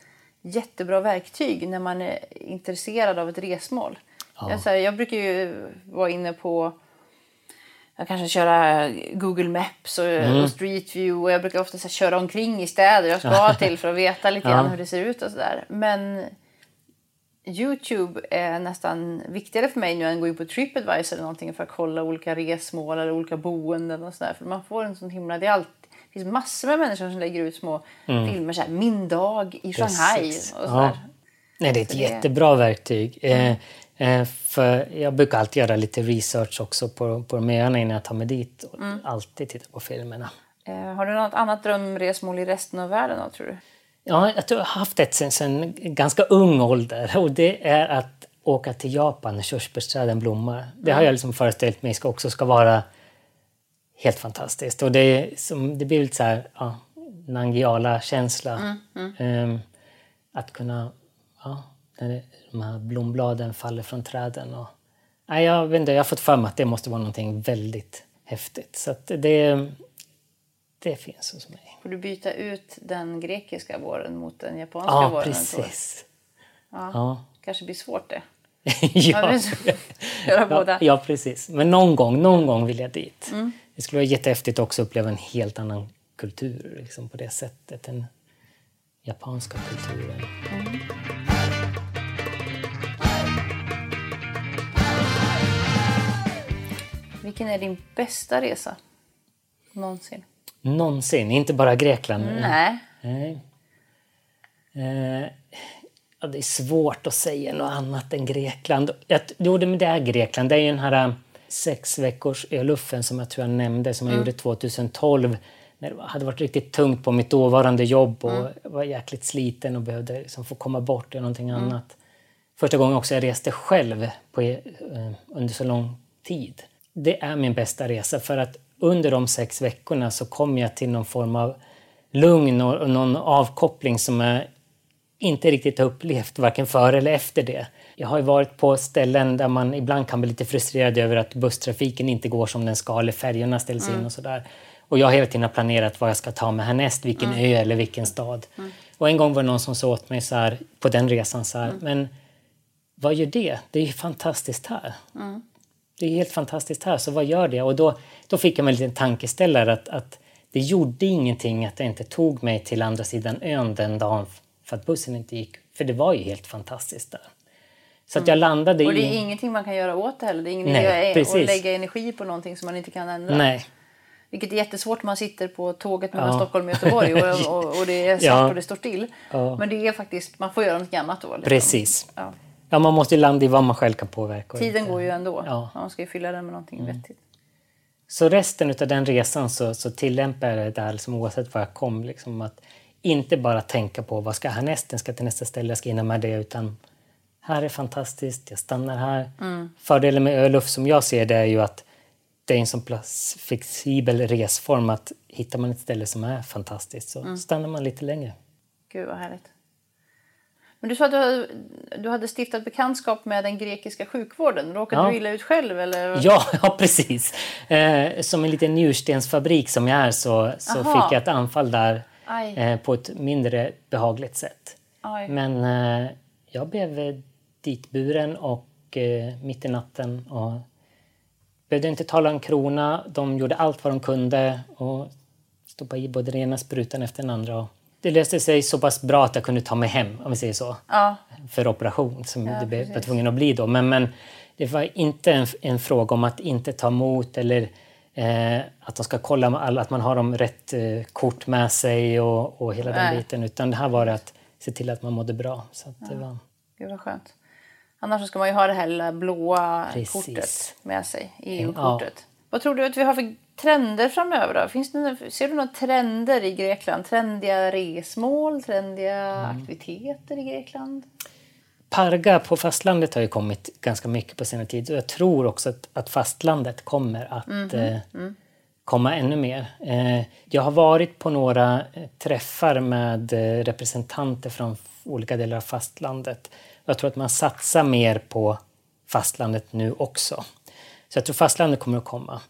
jättebra verktyg när man är intresserad av ett resmål. Ja. Jag brukar ju vara inne på, jag kanske köra Google Maps och Street View, och jag brukar ofta så här köra omkring i städer jag ska till för att veta lite grann hur det ser ut och sådär. Men YouTube är nästan viktigare för mig nu än att gå in på TripAdvisor eller någonting för att kolla olika resmål eller olika boenden och sådär. För man får en sån himla, det finns massor med människor som lägger ut små filmer så här, min dag i Shanghai. Precis. Och sådär. Ja. Nej, det är ett jättebra verktyg. För jag brukar alltid göra lite research också på de öarna innan jag tar mig dit. Och alltid titta på filmerna. Har du något annat drömresmål i resten av världen då, tror du? Ja, jag tror jag har haft ett sedan ganska ung ålder. Och det är att åka till Japan när körsbärsträden blommar. Det har jag liksom föreställt mig ska vara helt fantastiskt. Och det blir lite så här, Nangiala-känsla. Att kunna, när de här blombladen faller från träden. Och, nej, jag vet inte, jag har fått för mig att det måste vara någonting väldigt häftigt. Så att det finns hos mig. Får du byta ut den grekiska våren mot den japanska våren? Precis. Ja, kanske blir svårt det. Ja, precis. Men någon gång vill jag dit. Mm. Det skulle vara jättehäftigt också att uppleva en helt annan kultur liksom, på det sättet. Den japanska kulturen. Mm. Vilken är din bästa resa? Någonsin? Inte bara Grekland? Nej. Det är svårt att säga något annat än Grekland. Det är Grekland. Det är ju den här 6 veckors öluffen som jag tror jag nämnde, som jag gjorde 2012. När det hade varit riktigt tungt på mitt dåvarande jobb och var jäkligt sliten och behövde liksom få komma bort i någonting annat. Första gången också jag reste själv under så lång tid. Det är min bästa resa, för att under de 6 veckorna så kom jag till någon form av lugn och någon avkoppling som jag inte riktigt har upplevt varken före eller efter det. Jag har ju varit på ställen där man ibland kan bli lite frustrerad över att busstrafiken inte går som den ska, eller färjorna ställs in och sådär. Och jag har hela tiden har planerat vad jag ska ta med härnäst, vilken ö eller vilken stad. Mm. Och en gång var det någon som sa åt mig så här, på den resan så här, men vad gör det? Det är ju fantastiskt här. Mm. Det är helt fantastiskt här, så vad gör det? Och då fick jag mig en liten tankeställare att det gjorde ingenting att jag inte tog mig till andra sidan ön den dagen för att bussen inte gick. För det var ju helt fantastiskt där. Så att jag landade och det är ingenting man kan göra åt det heller. Det är ingen idé att lägga energi på någonting som man inte kan ändra. Nej. Vilket är jättesvårt när man sitter på tåget mellan Stockholm och Göteborg och det är svårt och det står still. Ja. Men det är faktiskt, man får göra något annat då. Liksom. Precis. Ja. Ja, man måste ju landa i vad man själv kan påverka. Tiden går ju ändå. Ja. Man ska ju fylla den med någonting vettigt. Så resten av den resan så tillämpar jag det här liksom, oavsett var jag kom. Liksom, att inte bara tänka på vad ska jag härnäst, jag ska till nästa ställe, jag ska hinna med det. Utan här är fantastiskt, jag stannar här. Mm. Fördelen med öluft som jag ser det är ju att det är en sån flexibel resform. Att hittar man ett ställe som är fantastiskt så stannar man lite längre. Gud vad härligt. Men du sa att du hade stiftat bekantskap med den grekiska sjukvården. Råkade du illa ut själv? Eller? Ja, precis. Som en liten njurstensfabrik som jag är så fick jag ett anfall där på ett mindre behagligt sätt. Aj. Men jag blev ditburen och mitt i natten och behövde inte tala en krona. De gjorde allt vad de kunde och stoppade i både den ena sprutan efter den andra. Det löste sig så pass bra att jag kunde ta mig hem, om vi säger så, för operation som det blev tvungen att bli då. Men det var inte en fråga om att inte ta emot eller att de ska kolla att man har de rätt kort med sig och hela den biten. Utan det här var att se till att man mådde bra. Så att det var... Gud vad skönt. Annars ska man ju ha det här blåa kortet med sig, EU-kortet. Ja. Vad tror du att vi har för trender framöver då? Ser du några trender i Grekland? Trendiga resmål, trendiga aktiviteter i Grekland? Parga på fastlandet har ju kommit ganska mycket på senare tid. Och jag tror också att fastlandet kommer att komma ännu mer. Jag har varit på några träffar med representanter från olika delar av fastlandet. Jag tror att man satsar mer på fastlandet nu också. Så jag tror fastlandet kommer att komma.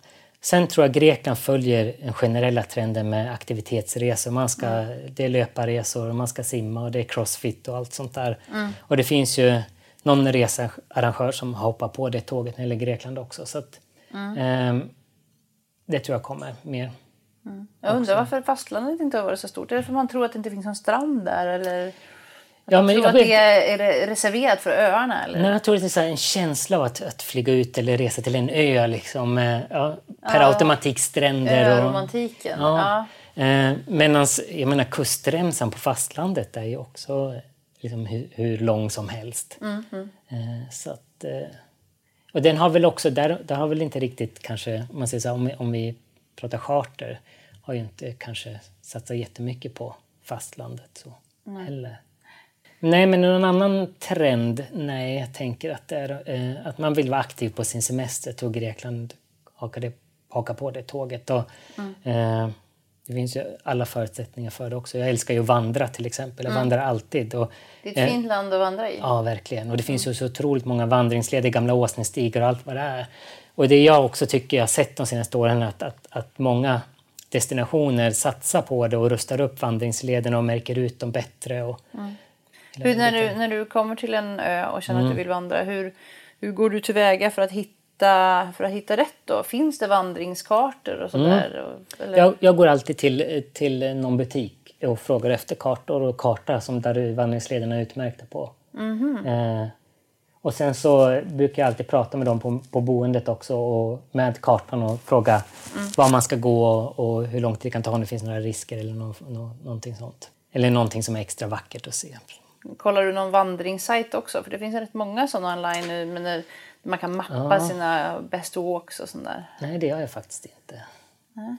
Sen tror jag Grekland följer den generella trenden med aktivitetsresor. Man ska, det är löparresor, man ska simma och det är crossfit och allt sånt där. Mm. Och det finns ju någon researrangör som hoppar på det tåget när det gäller Grekland också. Så att, det tror jag kommer mer. Mm. Jag undrar varför fastlandet inte har varit så stort. Är det för man tror att det inte finns någon strand där? Eller ja, men tror att det är reserverat för öarna? Eller? Nej, jag tror att det är så här en känsla av att flyga ut eller resa till en ö. Liksom, per automatik stränder. Romantiken. Ja. Medans, jag menar, kustremsan på fastlandet är ju också liksom, hur lång som helst. Mm-hmm. Så att, och den har väl också, där har väl inte riktigt kanske, om man säger så här, om vi pratar charter, har ju inte kanske satsat jättemycket på fastlandet så heller. Nej, men någon annan trend? Nej, jag tänker att det är att man vill vara aktiv på sin semester. Tog Grekland haka på det tåget. Och, det finns ju alla förutsättningar för det också. Jag älskar ju att vandra till exempel. Jag vandrar alltid. Och, det är ett fint land att vandra i. Ja, verkligen. Och det finns ju så otroligt många vandringsleder, gamla åsnestigar och allt vad det är. Och det jag också tycker jag har sett de senaste åren att många destinationer satsar på det och rustar upp vandringslederna och märker ut dem bättre. Och, hur, när du kommer till en ö och känner att du vill vandra, hur går du tillväga för att hitta rätt då? Finns det vandringskartor och sådär? Eller? Jag går alltid till någon butik och frågar efter kartor och karta som där vandringslederna är utmärkta på. Mm-hmm. Och sen så brukar jag alltid prata med dem på boendet också och med kartan och fråga var man ska gå och hur långt det kan ta om det finns några risker eller någonting sånt. Eller någonting som är extra vackert att se. Kollar du någon vandringssajt också? För det finns rätt många sådana online nu, men där man kan mappa sina best walks och sånt där. Nej, det gör jag faktiskt inte.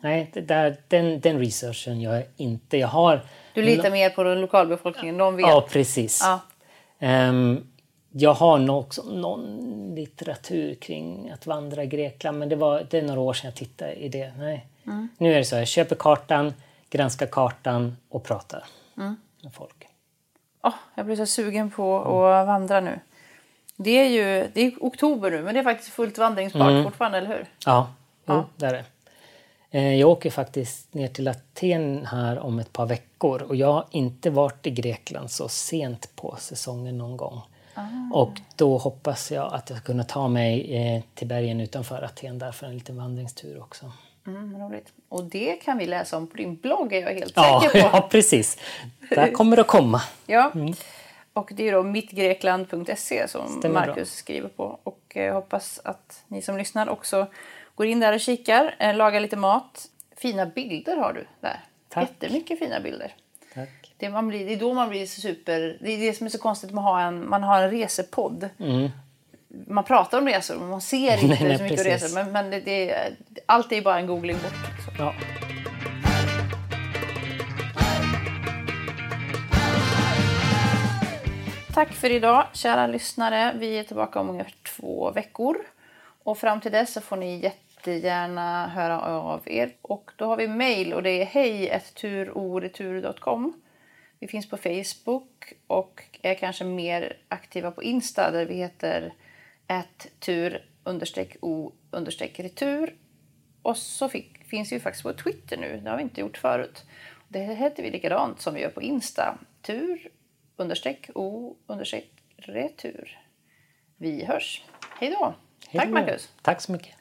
Nej, den researchen gör jag inte. Du litar mer på lokalbefolkningen, de vet. Ja, precis. Ja. Jag har nog också någon litteratur kring att vandra i Grekland, men det är några år sedan jag tittade i det. Nej. Mm. Nu är det så, jag köper kartan, granskar kartan och pratar med folk. Jag blir så sugen på att vandra nu. Det är oktober nu, men det är faktiskt fullt vandringsbart fortfarande, eller hur? Ja, det är det. Jag åker faktiskt ner till Aten här om ett par veckor. Och jag har inte varit i Grekland så sent på säsongen någon gång. Och då hoppas jag att jag ska kunna ta mig till bergen utanför Aten där för en liten vandringstur också. Roligt. Och det kan vi läsa om på din blogg, är jag helt säker på. Ja, precis. Där kommer det att komma. Ja. Och det är då MittGrekland.se som stämmer Marcus skriver på. Och jag hoppas att ni som lyssnar också går in där och kikar. Lagar lite mat. Fina bilder har du där. Tack. Jättemycket fina bilder. Tack. Det är då man blir super... Det är det som är så konstigt med att man har en resepodd. Man pratar om resor, men man ser inte så mycket resor. Men allt är bara en googling bort. Så. Ja. Tack för idag, kära lyssnare. Vi är tillbaka om ungefär 2 veckor. Och fram till dess så får ni jättegärna höra av er. Och då har vi mejl och det är hej@turoretur.com. Vi finns på Facebook och är kanske mer aktiva på Insta där vi heter @tur_o_retur. Och så finns vi faktiskt på Twitter nu. Det har vi inte gjort förut. Det heter vi likadant som vi gör på Insta. tur_o_retur. Vi hörs. Hej då. Tack Marcus. Tack så mycket.